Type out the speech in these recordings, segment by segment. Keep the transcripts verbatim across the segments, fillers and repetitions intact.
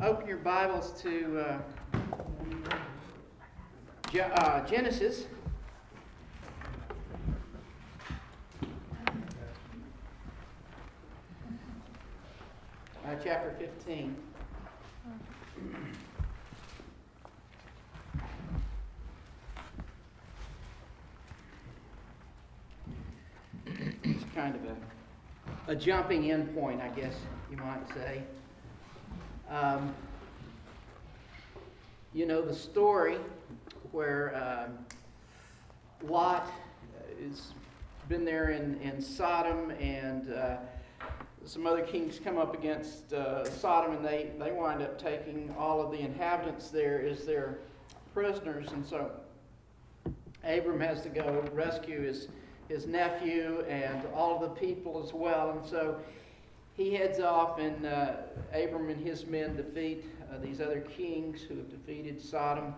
Open your Bibles to uh, G- uh, Genesis. Uh, chapter fifteen. It's kind of a, a jumping in point, I guess you might say. Um, you know, the story where uh, Lot has been there in, in Sodom, and uh, some other kings come up against uh, Sodom, and they, they wind up taking all of the inhabitants there as their prisoners. And so Abram has to go rescue his, his nephew and all of the people as well. And so he heads off, and uh, Abram and his men defeat uh, these other kings who have defeated Sodom.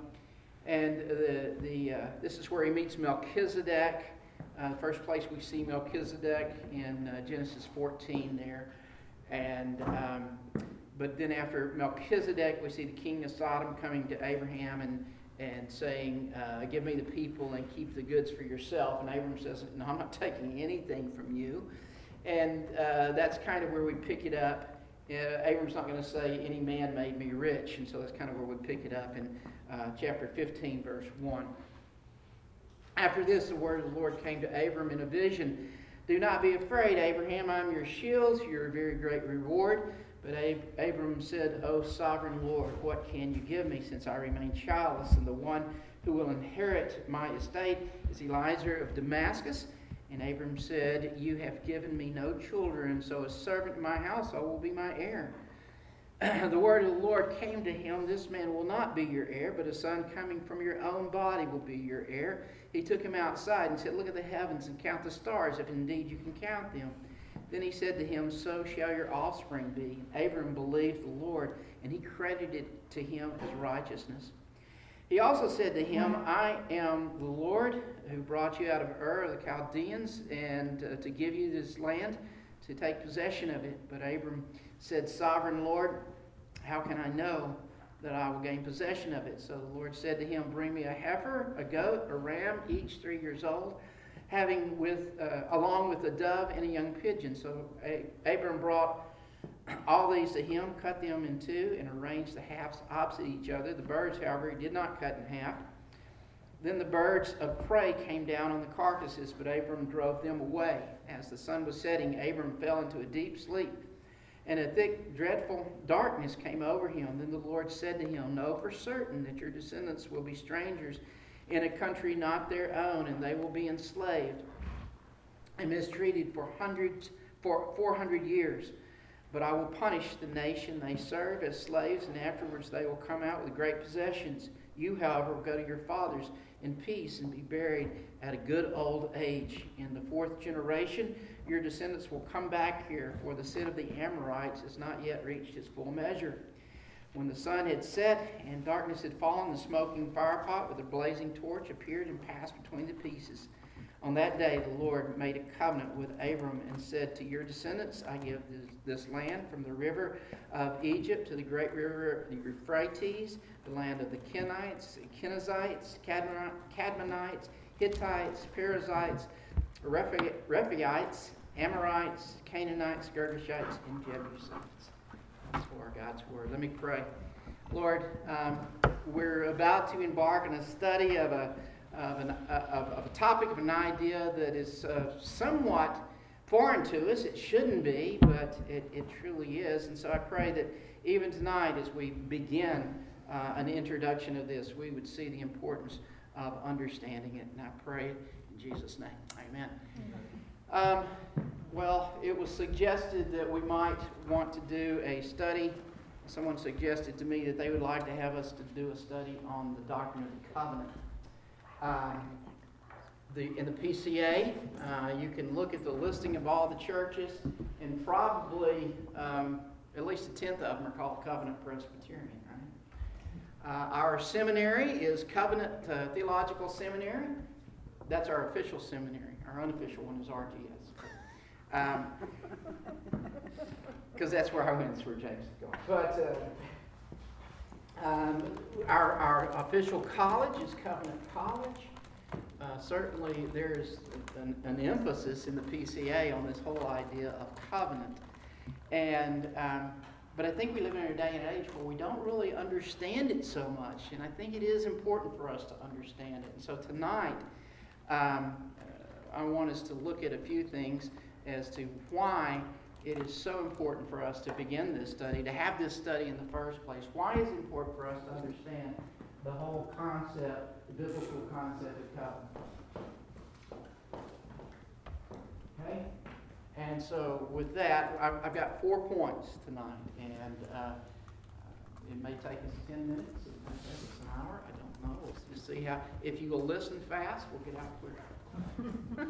And the the uh, this is where he meets Melchizedek. Uh, first place we see Melchizedek in uh, Genesis fourteen there. And um, but then after Melchizedek, we see the king of Sodom coming to Abraham and and saying, uh, "Give me the people and keep the goods for yourself." And Abram says, "No, I'm not taking anything from you." And uh, that's kind of where we pick it up. Uh, Abram's not going to say, any man made me rich. And so that's kind of where we pick it up in uh, chapter fifteen, verse one. After this, the word of the Lord came to Abram in a vision. "Do not be afraid, Abraham. I am your shield, your very great reward." But Ab- Abram said, "O sovereign Lord, what can you give me, since I remain childless? And the one who will inherit my estate is Eliezer of Damascus." And Abram said, "You have given me no children, so a servant in my household will be my heir." The word of the Lord came to him, "This man will not be your heir, but a son coming from your own body will be your heir." He took him outside and said, "Look at the heavens and count the stars, if indeed you can count them." Then he said to him, "So shall your offspring be." Abram believed the Lord, and he credited to him as righteousness. He also said to him, "I am the Lord who brought you out of Ur of the Chaldeans, and uh, to give you this land, to take possession of it." But Abram said, "Sovereign Lord, how can I know that I will gain possession of it?" So the Lord said to him, "Bring me a heifer, a goat, a ram, each three years old, having with uh, along with a dove and a young pigeon." So a- Abram brought all these to him, cut them in two, and arranged the halves opposite each other. The birds, however, he did not cut in half. Then the birds of prey came down on the carcasses, but Abram drove them away. As the sun was setting, Abram fell into a deep sleep, and a thick, dreadful darkness came over him. Then the Lord said to him, "Know for certain that your descendants will be strangers in a country not their own, and they will be enslaved and mistreated for hundreds, for four hundred years. But I will punish the nation they serve as slaves, and afterwards they will come out with great possessions. You, however, will go to your fathers in peace and be buried at a good old age. In the fourth generation, your descendants will come back here, for the sin of the Amorites has not yet reached its full measure." When the sun had set and darkness had fallen, the smoking firepot with a blazing torch appeared and passed between the pieces. On that day, the Lord made a covenant with Abram and said, "To your descendants I give this, this land, from the river of Egypt to the great river of the Rephites, the land of the Kenites, Kenizzites, Cadmonites, Hittites, Perizzites, Rephites, Amorites, Canaanites, Girgashites, and Jebusites." That's for God's word. Let me pray. Lord, um, we're about to embark on a study of a Of, an, of, of a topic, of an idea that is uh, somewhat foreign to us. It shouldn't be, but it, it truly is. And so I pray that even tonight, as we begin uh, an introduction of this, we would see the importance of understanding it. And I pray in Jesus' name. Amen. Amen. Um, well, it was suggested that we might want to do a study. Someone suggested to me that they would like to have us to do a study on the Doctrine of the Covenant. Um, the, in the P C A, uh, you can look at the listing of all the churches, and probably um, at least a tenth of them are called Covenant Presbyterian, right? Uh, our seminary is Covenant uh, Theological Seminary. That's our official seminary. Our unofficial one is R T S. Because um, that's where I went through James. But uh, Um, our, our official college is Covenant College. Uh, certainly there's an, an emphasis in the P C A on this whole idea of covenant. And um, but I think we live in a day and age where we don't really understand it so much, and I think it is important for us to understand it. And so tonight, um, I want us to look at a few things as to why it is so important for us to begin this study, to have this study in the first place. Why is it important for us to understand the whole concept, the biblical concept of covenant? Okay? And so with that, I've, I've got four points tonight, and uh, it may take us ten minutes, it may take us an hour, I don't know. We'll just see how, if you will listen fast, we'll get out quicker.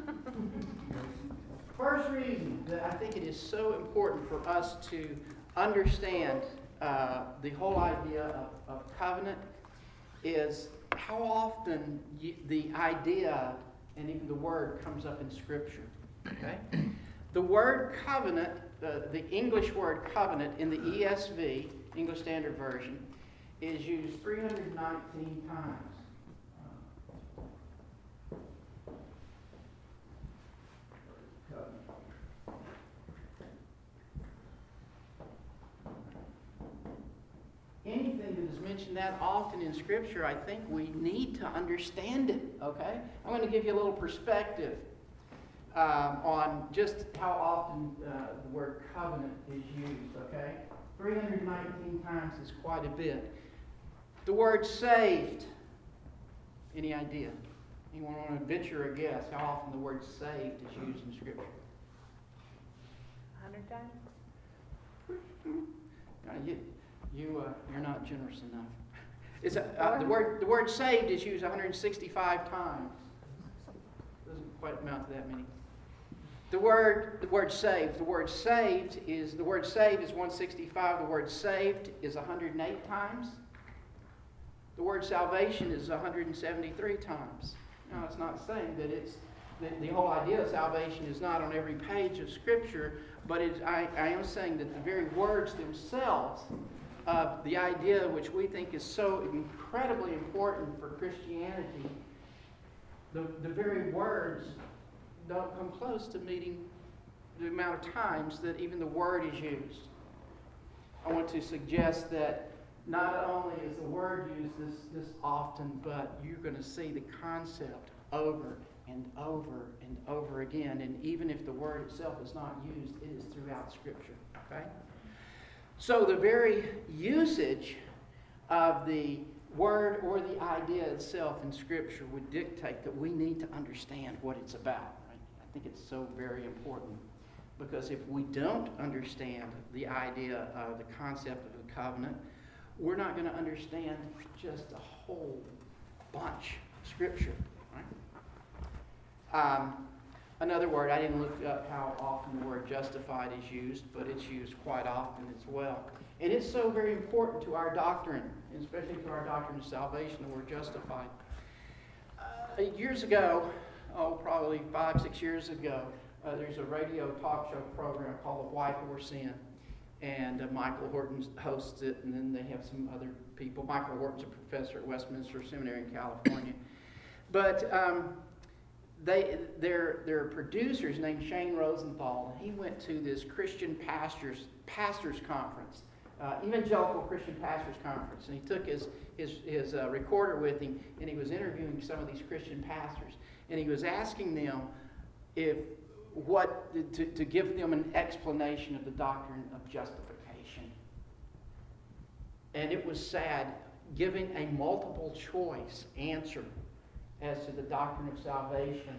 First reason that I think it is so important for us to understand uh, the whole idea of, of covenant is how often you, the idea and even the word comes up in Scripture. Okay? The word covenant, uh, the English word covenant in the E S V, English Standard Version, is used three hundred nineteen times. Anything that is mentioned that often in Scripture, I think we need to understand it, okay? I'm going to give you a little perspective Um, on just how often uh, the word covenant is used, okay? three hundred nineteen times is quite a bit. The word saved, any idea? Anyone want to venture a guess how often the word saved is used in Scripture? one hundred times? Now you, you, uh, you're not generous enough. It's a, uh, the, word, the word saved is used one hundred sixty-five times. Doesn't quite amount to that many. The word, the word saved, the word saved is, the word saved is one hundred sixty-five, the word saved is one hundred eight times. The word salvation is one hundred seventy-three times. Now, it's not saying that it's, that the whole idea of salvation is not on every page of Scripture, but it, I, I am saying that the very words themselves of the idea which we think is so incredibly important for Christianity, the, the very words don't come close to meeting the amount of times that even the word is used. I want to suggest that not only is the word used this, this often, but you're going to see the concept over and over and over again. And even if the word itself is not used, it is throughout Scripture. Okay? So the very usage of the word or the idea itself in Scripture would dictate that we need to understand what it's about. I think it's so very important, because if we don't understand the idea of the concept of the covenant, we're not going to understand just a whole bunch of Scripture. Right? Um, another word, I didn't look up how often the word justified is used, but it's used quite often as well. And it's so very important to our doctrine, especially to our doctrine of salvation, that we're justified. Uh, years ago, oh, probably five, six years ago, uh, there's a radio talk show program called The White Horse Inn, and uh, Michael Horton hosts it, and then they have some other people. Michael Horton's a professor at Westminster Seminary in California. But um, they, their, their producer's named Shane Rosenthal, and he went to this Christian pastors, pastors conference, uh, Evangelical Christian Pastors Conference, and he took his, his, his uh, recorder with him, and he was interviewing some of these Christian pastors. And he was asking them if what to, to give them an explanation of the doctrine of justification. And it was sad, giving a multiple choice answer as to the doctrine of salvation.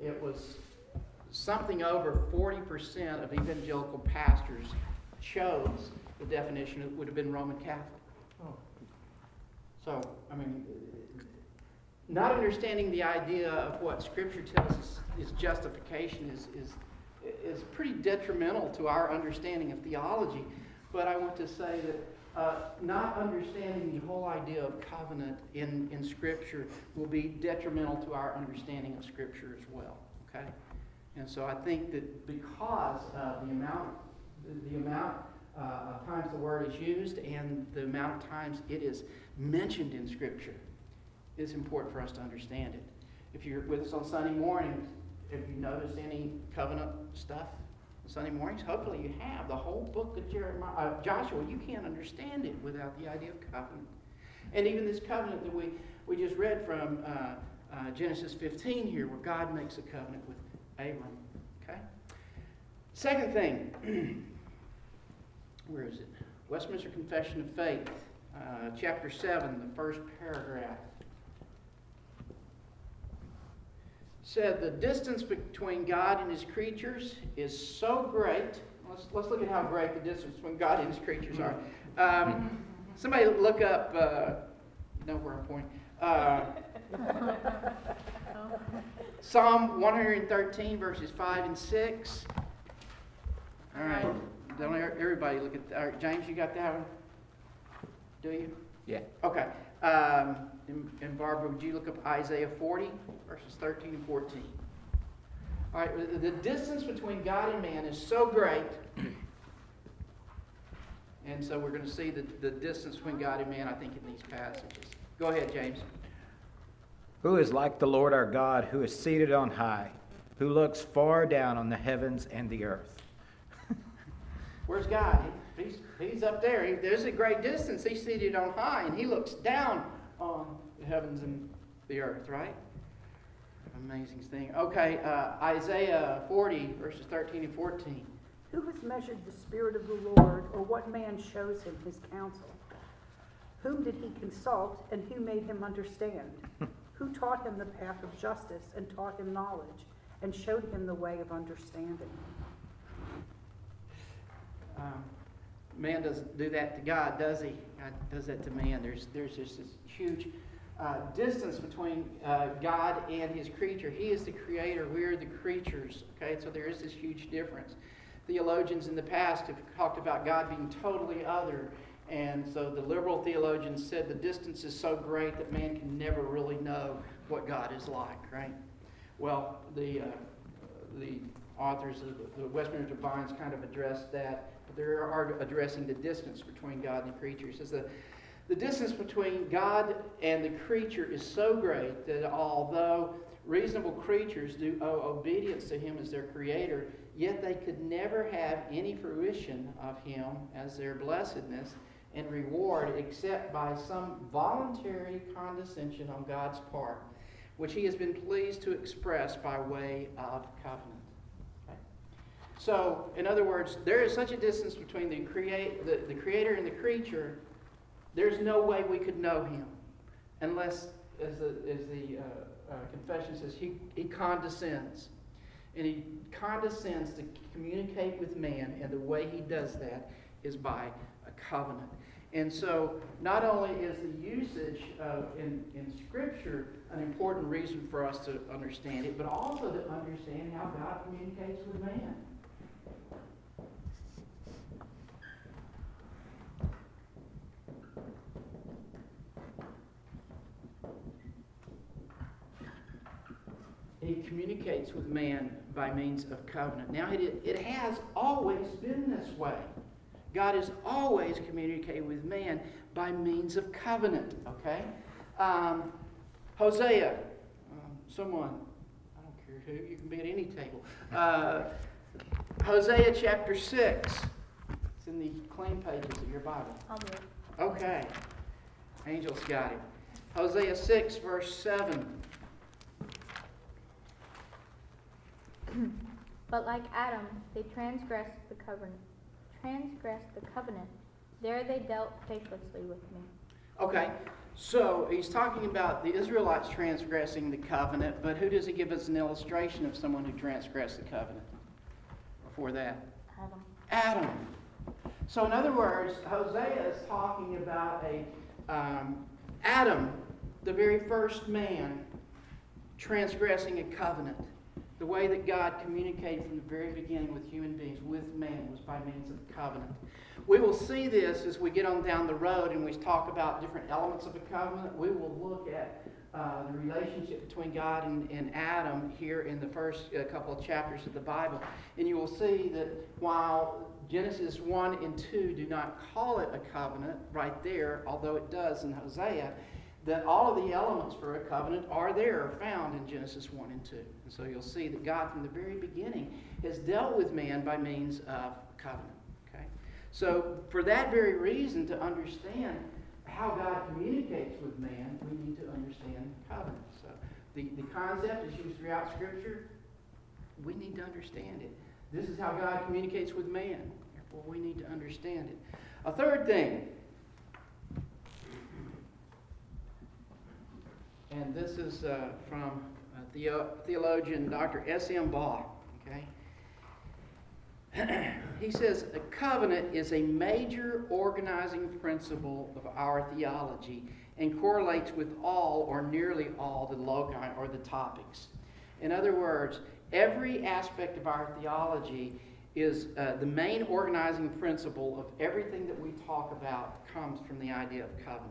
It was something over forty percent of evangelical pastors chose the definition that would have been Roman Catholic. Oh. So, I mean, not understanding the idea of what Scripture tells us is justification is, is is pretty detrimental to our understanding of theology. But I want to say that uh, not understanding the whole idea of covenant in, in Scripture will be detrimental to our understanding of Scripture as well. Okay, and so I think that because of the amount the amount uh, of times the word is used and the amount of times it is mentioned in Scripture, it's important for us to understand it. If you're with us on Sunday morning, have you noticed any covenant stuff on Sunday mornings? Hopefully you have. The whole book of Jeremiah, uh, Joshua, you can't understand it without the idea of covenant. And even this covenant that we, we just read from uh, uh, Genesis fifteen here, where God makes a covenant with Abram. Okay? Second thing, where is it? Westminster Confession of Faith, uh, chapter seven, the first paragraph. Said the distance between God and his creatures is so great. Let's, let's look at how great the distance between God and his creatures are. Um, somebody look up, uh, know where I'm pointing. Uh, Psalm one hundred thirteen, verses five and six. All right, don't everybody look at that. All right, James, you got that one? Do you? Yeah. Okay. Um, and Barbara, would you look up Isaiah forty, verses thirteen and fourteen? All right, the distance between God and man is so great. And so we're going to see the, the distance between God and man, I think, in these passages. Go ahead, James. Who is like the Lord our God, who is seated on high, who looks far down on the heavens and the earth? Where's God? He's, he's up there. He, there's a great distance. He's seated on high, and he looks down on the heavens and the earth, right? Amazing thing. Okay, uh, Isaiah forty, verses thirteen and fourteen. Who has measured the Spirit of the Lord, or what man shows him his counsel? Whom did he consult, and who made him understand? Who taught him the path of justice, and taught him knowledge, and showed him the way of understanding? Um, Man doesn't do that to God, does he? God does that to man. There's there's just this huge uh, distance between uh, God and his creature. He is the creator. We are the creatures. Okay, so there is this huge difference. Theologians in the past have talked about God being totally other. And so the liberal theologians said the distance is so great that man can never really know what God is like, right? Well, the, uh, the authors of the Westminster Divines kind of addressed that. They are addressing the distance between God and the creature. It says the, the distance between God and the creature is so great that although reasonable creatures do owe obedience to him as their creator, yet they could never have any fruition of him as their blessedness and reward except by some voluntary condescension on God's part, which he has been pleased to express by way of covenant. So, in other words, there is such a distance between the, create, the, the Creator and the creature, there's no way we could know him unless, as the, as the uh, uh, confession says, he, he condescends. And he condescends to communicate with man, and the way he does that is by a covenant. And so, not only is the usage of, in, in Scripture an important reason for us to understand it, but also to understand how God communicates with man. He communicates with man by means of covenant. Now, it, it has always been this way. God has always communicated with man by means of covenant, okay? Um, Hosea, um, someone, I don't care who, you can be at any table. Uh, Hosea chapter six. It's in the clean pages of your Bible. Okay. Angel's got it. Hosea six, verse seven. But like Adam, they transgressed the covenant. Transgressed the covenant. There they dealt faithlessly with me. Okay, so he's talking about the Israelites transgressing the covenant, but who does he give us an illustration of someone who transgressed the covenant before that? Adam. Adam. So in other words, Hosea is talking about a um, Adam, the very first man, transgressing a covenant. The way that God communicated from the very beginning with human beings, with man, was by means of covenant. We will see this as we get on down the road and we talk about different elements of the covenant. We will look at uh, the relationship between God and, and Adam here in the first uh, couple of chapters of the Bible. And you will see that while Genesis one and two do not call it a covenant right there, although it does in Hosea, that all of the elements for a covenant are there, found in Genesis one and two. And so you'll see that God from the very beginning has dealt with man by means of covenant. Okay? So for that very reason, to understand how God communicates with man, we need to understand covenant. So the, the concept is used throughout Scripture. We need to understand it. This is how God communicates with man. Therefore, we need to understand it. A third thing, and this is uh, from uh, the theologian Doctor S M Baugh. Okay, he says a covenant is a major organizing principle of our theology and correlates with all or nearly all the loci or the topics. In other words, every aspect of our theology is uh, the main organizing principle of everything that we talk about comes from the idea of covenant.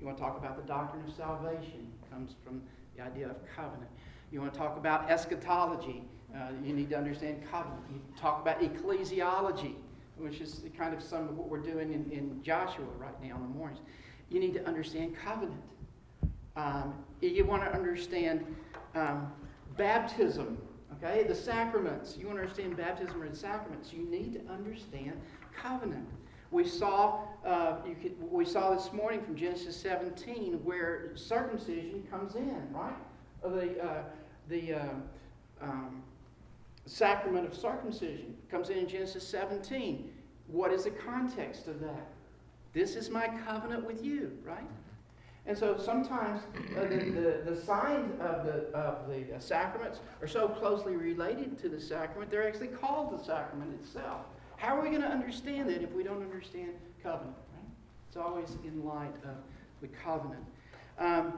You want to talk about the doctrine of salvation? Comes from the idea of covenant. You want to talk about eschatology, uh, you need to understand covenant. You talk about ecclesiology, which is kind of some of what we're doing in, in Joshua right now in the mornings. You need to understand covenant. Um, you want to understand um, baptism, okay? The sacraments. You want to understand baptism or the sacraments. You need to understand covenant. We saw uh, you could, we saw this morning from Genesis seventeen where circumcision comes in, right? The uh, the uh, um, sacrament of circumcision comes in in Genesis seventeen. What is the context of that? This is my covenant with you, right? And so sometimes uh, the, the, the signs of the of the uh, sacraments are so closely related to the sacrament, they're actually called the sacrament itself. How are we going to understand it if we don't understand covenant? Right? It's always in light of the covenant. Um,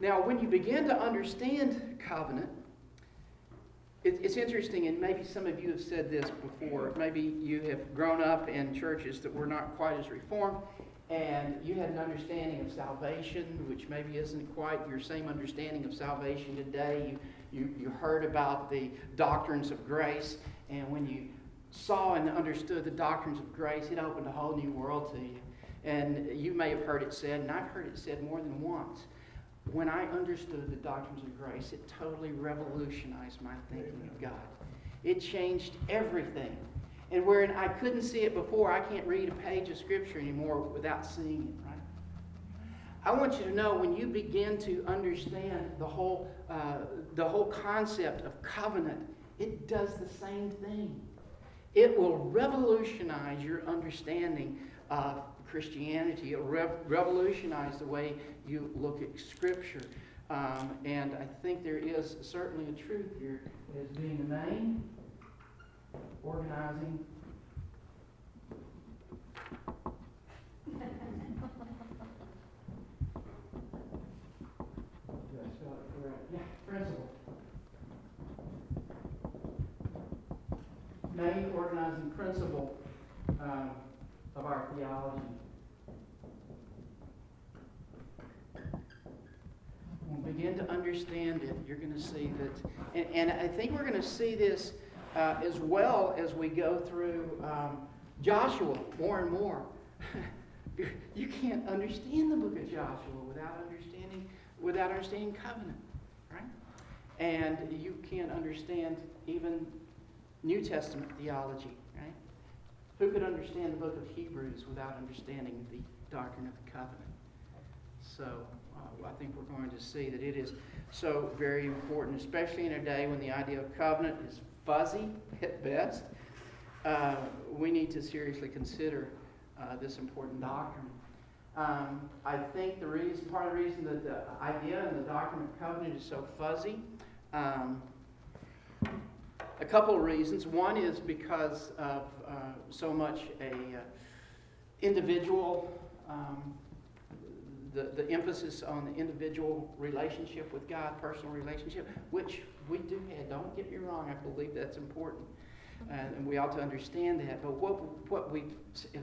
now, when you begin to understand covenant, it, it's interesting, and maybe some of you have said this before. Maybe you have grown up in churches that were not quite as reformed, and you had an understanding of salvation, which maybe isn't quite your same understanding of salvation today. You, you, you heard about the doctrines of grace, and when you saw and understood the doctrines of grace, it opened a whole new world to you. And you may have heard it said, and I've heard it said more than once, when I understood the doctrines of grace, it totally revolutionized my thinking of God. It changed everything. And wherein I couldn't see it before, I can't read a page of Scripture anymore without seeing it, right? I want you to know, when you begin to understand the whole, uh, the whole concept of covenant, it does the same thing. It will revolutionize your understanding of Christianity. It will rev- revolutionize the way you look at Scripture. Um, and I think there is certainly a truth here as being the main organizing Did I spell it correct? Yeah, principle. Main organizing principle um, of our theology. When we begin to understand it, you're going to see that, and, and I think we're going to see this uh, as well as we go through um, Joshua more and more. You can't understand the book of Joshua without understanding without understanding covenant, right? And you can't understand even New Testament theology, right? Who could understand the book of Hebrews without understanding the doctrine of the covenant? So uh, I think we're going to see that it is so very important, especially in a day when the idea of covenant is fuzzy at best. Uh, we need to seriously consider uh, this important doctrine. Um, I think the reason, part of the reason that the idea and the doctrine of covenant is so fuzzy, um, a couple of reasons. One is because of uh, so much a uh, individual, um, the, the emphasis on the individual relationship with God, personal relationship, which we do have. Don't get me wrong, I believe that's important. Uh, and we ought to understand that. But what what we've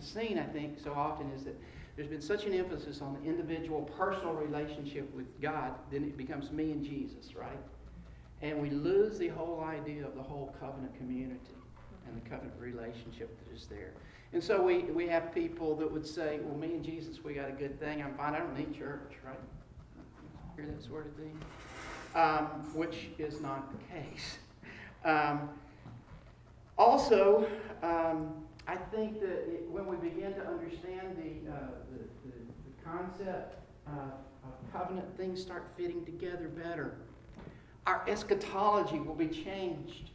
seen, I think, so often is that there's been such an emphasis on the individual personal relationship with God, then it becomes me and Jesus, right? And we lose the whole idea of the whole covenant community and the covenant relationship that is there. And so we, we have people that would say, well, me and Jesus, we got a good thing. I'm fine. I don't need church, right? You hear that sort of thing? Um, which is not the case. Um, also, um, I think that it, when we begin to understand the, uh, the, the, the concept uh, of covenant, things start fitting together better. Our eschatology will be changed.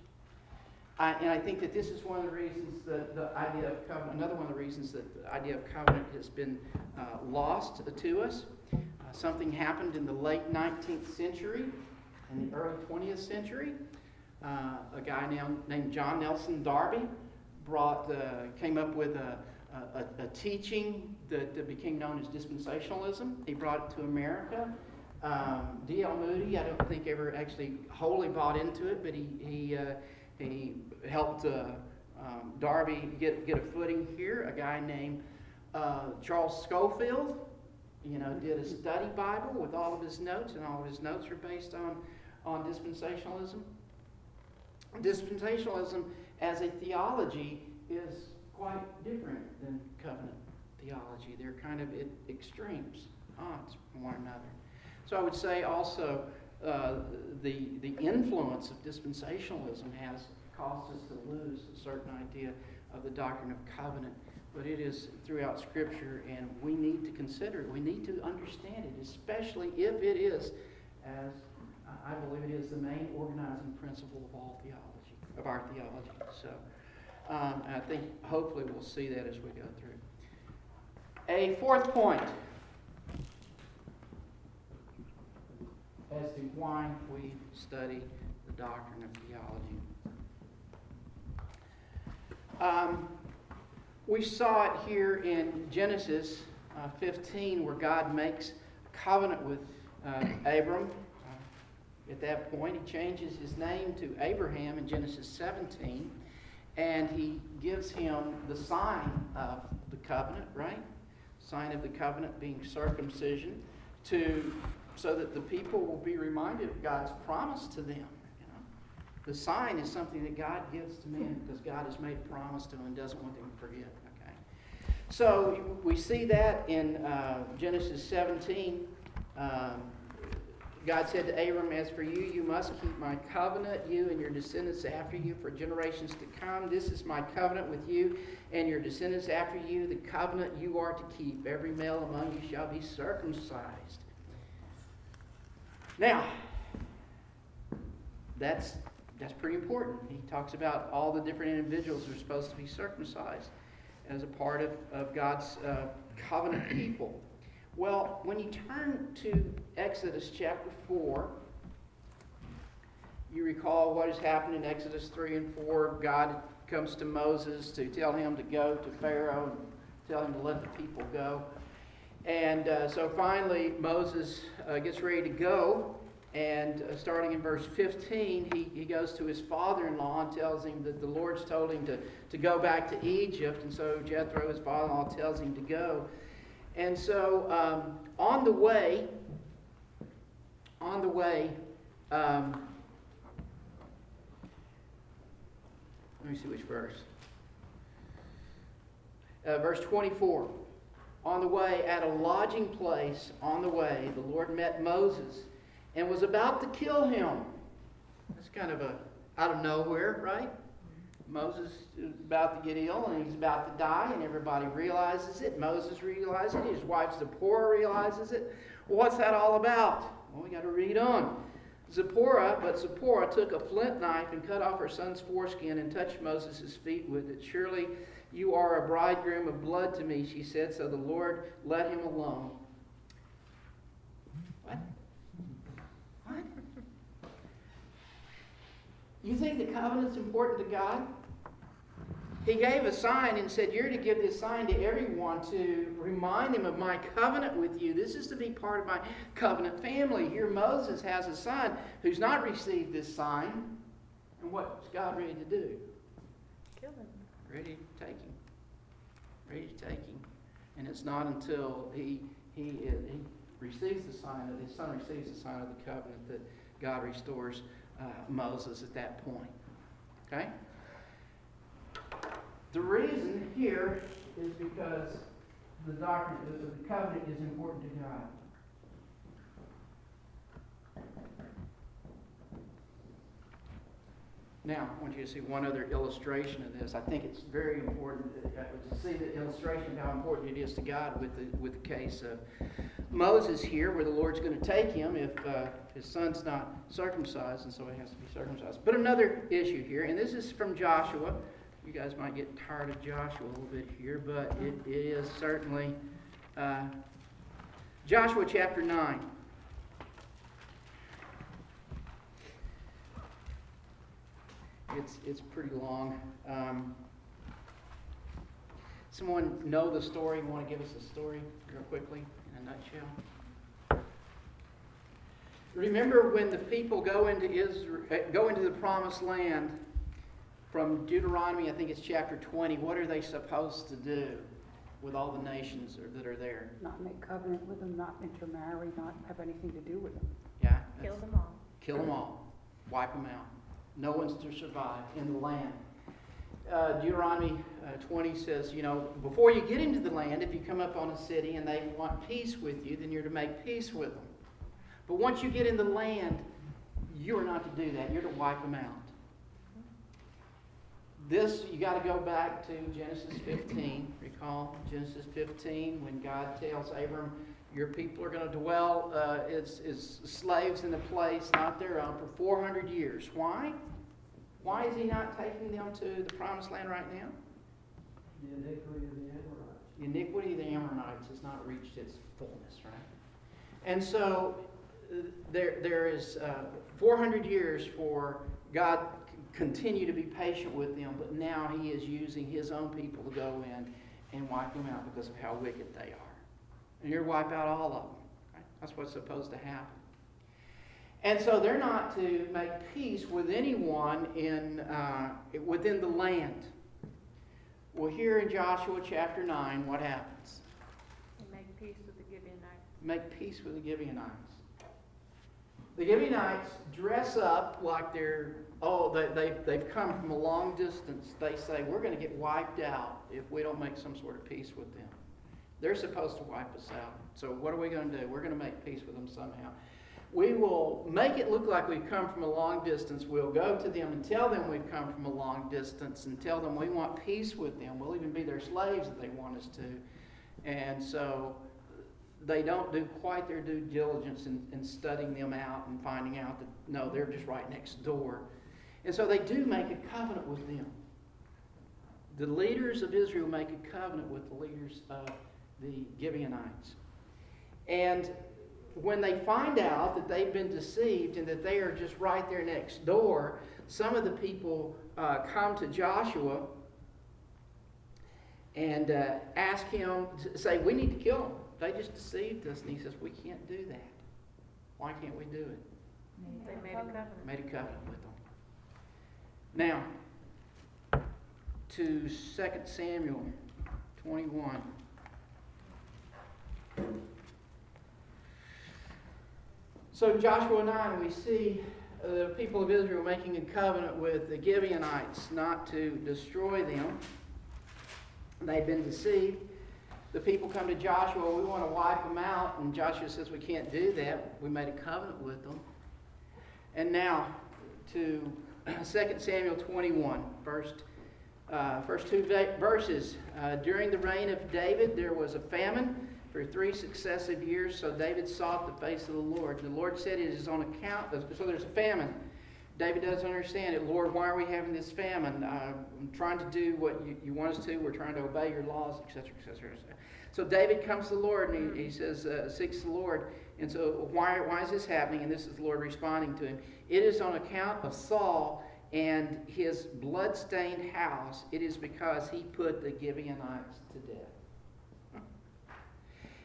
I, and I think that this is one of the reasons that the idea of covenant, another one of the reasons that the idea of covenant has been uh, lost to us. Uh, something happened in the late nineteenth century and the early twentieth century. Uh, a guy now named John Nelson Darby brought, uh, came up with a, a, a teaching that, that became known as dispensationalism. He brought it to America. Um, D L Moody, I don't think ever actually wholly bought into it, but he he uh, he helped uh, um, Darby get get a footing here. A guy named uh, Charles Schofield, you know, did a study Bible with all of his notes, and all of his notes are based on on dispensationalism. Dispensationalism as a theology is quite different than covenant theology. They're kind of at extremes, odds from one another. So I would say also uh, the the influence of dispensationalism has caused us to lose a certain idea of the doctrine of covenant, but it is throughout Scripture, and we need to consider it. We need to understand it, especially if it is, as I believe it is, the main organizing principle of all theology, of our theology. So um, I think hopefully we'll see that as we go through. A fourth point as to why we study the doctrine of theology. Um, we saw it here in Genesis uh, fifteen, where God makes a covenant with uh, Abram. At that point, he changes his name to Abraham in Genesis seventeen, and he gives him the sign of the covenant, right? Sign of the covenant being circumcision, to so that the people will be reminded of God's promise to them. You know? The sign is something that God gives to men because God has made a promise to them and doesn't want them to forget. Okay, so we see that in uh, Genesis seventeen. Um, God said to Abram, as for you, you must keep my covenant, you and your descendants after you, for generations to come. This is my covenant with you and your descendants after you, the covenant you are to keep. Every male among you shall be circumcised. Now, that's that's pretty important. He talks about all the different individuals who are supposed to be circumcised as a part of, of God's uh, covenant people. Well, when you turn to Exodus chapter four, you recall what has happened in Exodus three and four. God comes to Moses to tell him to go to Pharaoh and tell him to let the people go. And uh, so finally, Moses uh, gets ready to go. And uh, starting in verse fifteen, he, he goes to his father-in-law and tells him that the Lord's told him to, to go back to Egypt. And so Jethro, his father-in-law, tells him to go. And so um, on the way, on the way, um, let me see which verse. Uh, verse twenty-four. On the way, at a lodging place, on the way, the Lord met Moses and was about to kill him. That's kind of a out of nowhere, right? Moses is about to get ill, and he's about to die, and everybody realizes it. Moses realizes it. His wife Zipporah realizes it. Well, what's that all about? Well, we got to read on. Zipporah, but Zipporah took a flint knife and cut off her son's foreskin and touched Moses' feet with it. Surely you are a bridegroom of blood to me, she said, so the Lord let him alone. What? What? You think the covenant's important to God? He gave a sign and said, you're to give this sign to everyone to remind them of my covenant with you. This is to be part of my covenant family. Here Moses has a son who's not received this sign. And what's God ready to do? kill him, ready to take him, ready to take him. And it's not until he he, he receives the sign of his son receives the sign of the covenant that God restores uh, Moses at that point. Okay. The reason here is because the doctrine of the covenant is important to God. Now, I want you to see one other illustration of this. I think it's very important to see the illustration of how important it is to God with the with the case of Moses here, where the Lord's going to take him if uh, his son's not circumcised, and so he has to be circumcised. But another issue here, and this is from Joshua. You guys might get tired of Joshua a little bit here, but it, it is certainly uh, Joshua chapter nine. It's it's pretty long. Um, someone know the story? You want to give us the story real quickly in a nutshell? Remember when the people go into Israel, go into the Promised Land from Deuteronomy, I think it's chapter twenty. What are they supposed to do with all the nations that are there? Not make covenant with them, not intermarry, not have anything to do with them. Yeah. Kill them all. Kill them all. Wipe them out. No one's to survive in the land. Uh, Deuteronomy uh, twenty says, you know, before you get into the land, if you come up on a city and they want peace with you, then you're to make peace with them. But once you get in the land, you're not to do that. You're to wipe them out. This, you got to go back to Genesis fifteen. Recall Genesis fifteen when God tells Abram, your people are going to dwell uh, as, as slaves in a place not their own for four hundred years. Why? Why is he not taking them to the Promised Land right now? The iniquity of the Amorites. The iniquity of the Amorites has not reached its fullness, right? And so uh, there, there is uh, four hundred years for God to continue to be patient with them, but now he is using his own people to go in and wipe them out because of how wicked they are. And you're to wipe out all of them. Right? That's what's supposed to happen. And so they're not to make peace with anyone in uh, within the land. Well, here in Joshua chapter nine, what happens? They make peace with the Gibeonites. Make peace with the Gibeonites. The Gibeonites dress up like they're, oh, they, they, they've come from a long distance. They say, we're going to get wiped out if we don't make some sort of peace with them. They're supposed to wipe us out. So what are we going to do? We're going to make peace with them somehow. We will make it look like we've come from a long distance. We'll go to them and tell them we've come from a long distance and tell them we want peace with them. We'll even be their slaves if they want us to. And so they don't do quite their due diligence in, in studying them out and finding out that, no, they're just right next door. And so they do make a covenant with them. The leaders of Israel make a covenant with the leaders of the Gibeonites. And when they find out that they've been deceived and that they are just right there next door, some of the people uh, come to Joshua and uh, ask him, to say, we need to kill them. They just deceived us. And he says, we can't do that. Why can't we do it? They made a covenant. Made a covenant with them. Now, to Second Samuel twenty-one. So Joshua nine, we see the people of Israel making a covenant with the Gibeonites not to destroy them. They've been deceived. The people come to Joshua, we want to wipe them out, and Joshua says we can't do that. We made a covenant with them. And now to Second Samuel twenty-one, first, uh, first two va- verses. Uh, During the reign of David, there was a famine for three successive years, so David sought the face of the Lord. The Lord said it is on account of, so there's a famine. David doesn't understand it. Lord, why are we having this famine? Uh, I'm trying to do what you, you want us to. We're trying to obey your laws, et cetera, et cetera, et cetera. So David comes to the Lord, and he, he says, uh, seeks the Lord. And so why, why is this happening? And this is the Lord responding to him. It is on account of Saul and his blood-stained house. It is because he put the Gibeonites to death.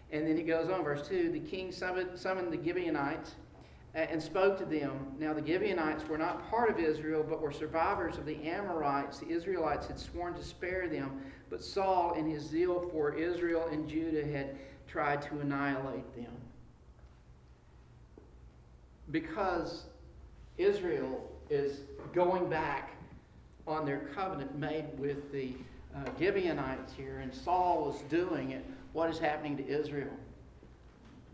And then he goes on, verse two, the king summoned, summoned the Gibeonites and spoke to them. Now the Gibeonites were not part of Israel, but were survivors of the Amorites. The Israelites had sworn to spare them, but Saul, in his zeal for Israel and Judah, had tried to annihilate them. Because Israel is going back on their covenant made with the uh, Gibeonites here, and Saul was doing it, what is happening to Israel?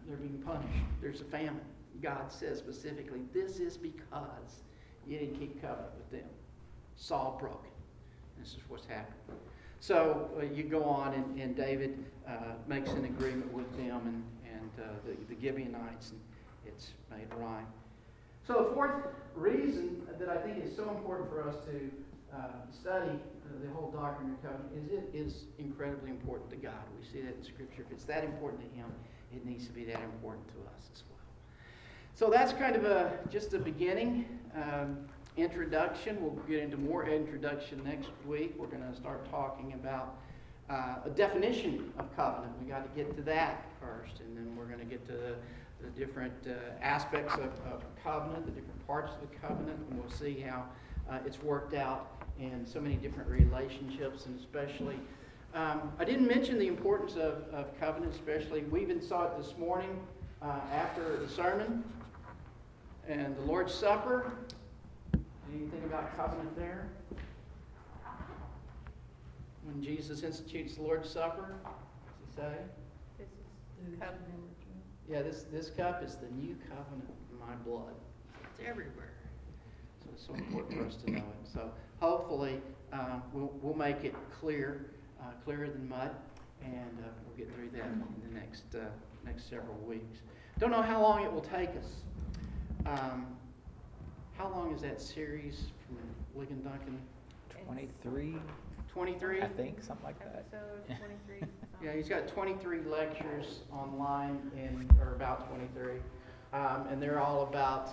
They're being punished. There's a famine. God says specifically, this is because you didn't keep covenant with them. Saul broke it. This is what's happening. So uh, you go on, and, and David uh, makes an agreement with them and, and uh, the, the Gibeonites, and it's made right. So the fourth reason that I think is so important for us to uh, study uh, the whole doctrine of the covenant is it is incredibly important to God. We see that in Scripture. If it's that important to Him, it needs to be that important to us as well. So that's kind of a just a beginning um, introduction. We'll get into more introduction next week. We're going to start talking about uh, a definition of covenant. We got to get to that first, and then we're going to get to the the different uh, aspects of, of covenant, the different parts of the covenant, and we'll see how uh, it's worked out in so many different relationships, and especially, um, I didn't mention the importance of, of covenant, especially, we even saw it this morning uh, after the sermon, and the Lord's Supper. Anything about covenant there? When Jesus institutes the Lord's Supper, does he say? This is the covenant. Yeah, this, this cup is the new covenant in my blood. It's everywhere. So it's so important for us to know it. So hopefully uh, we'll, we'll make it clear, uh, clearer than mud, and uh, we'll get through that in the next, uh, next several weeks. Don't know how long it will take us. Um, how long is that series from Ligon Duncan? twenty-three. twenty-three? I think, something like that. Episode twenty-three. Yeah, he's got twenty-three lectures online, in, or about twenty-three, um, and they're all about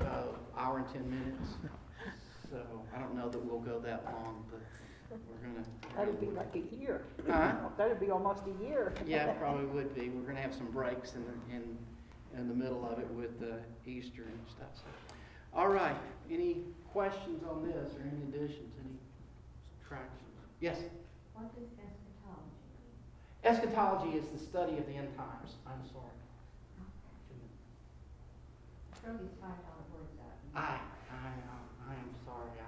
an uh, hour and ten minutes. So I don't know that we'll go that long, but we're going to... That would be like a year. Huh? That would be almost a year. Yeah, it probably would be. We're going to have some breaks in the, in, in the middle of it with uh, Easter and stuff. So. All right, any questions on this, or any additions, any subtractions? Yes? What does eschatology mean? Eschatology is the study of the end times. I'm sorry. Throw these five dollar words out. I, I, I am sorry. I,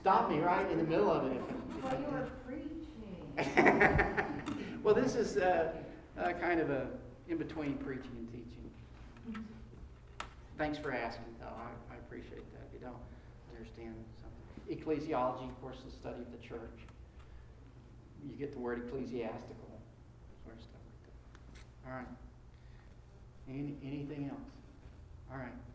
stop me right in the middle of it. Well, you were preaching. Well, this is uh, uh, kind of a in-between preaching and teaching. Thanks for asking, though. I, I appreciate that. You don't understand. Ecclesiology, of course, the study of the church. You get the word ecclesiastical, sort of stuff like that. All right. Any, anything else? All right.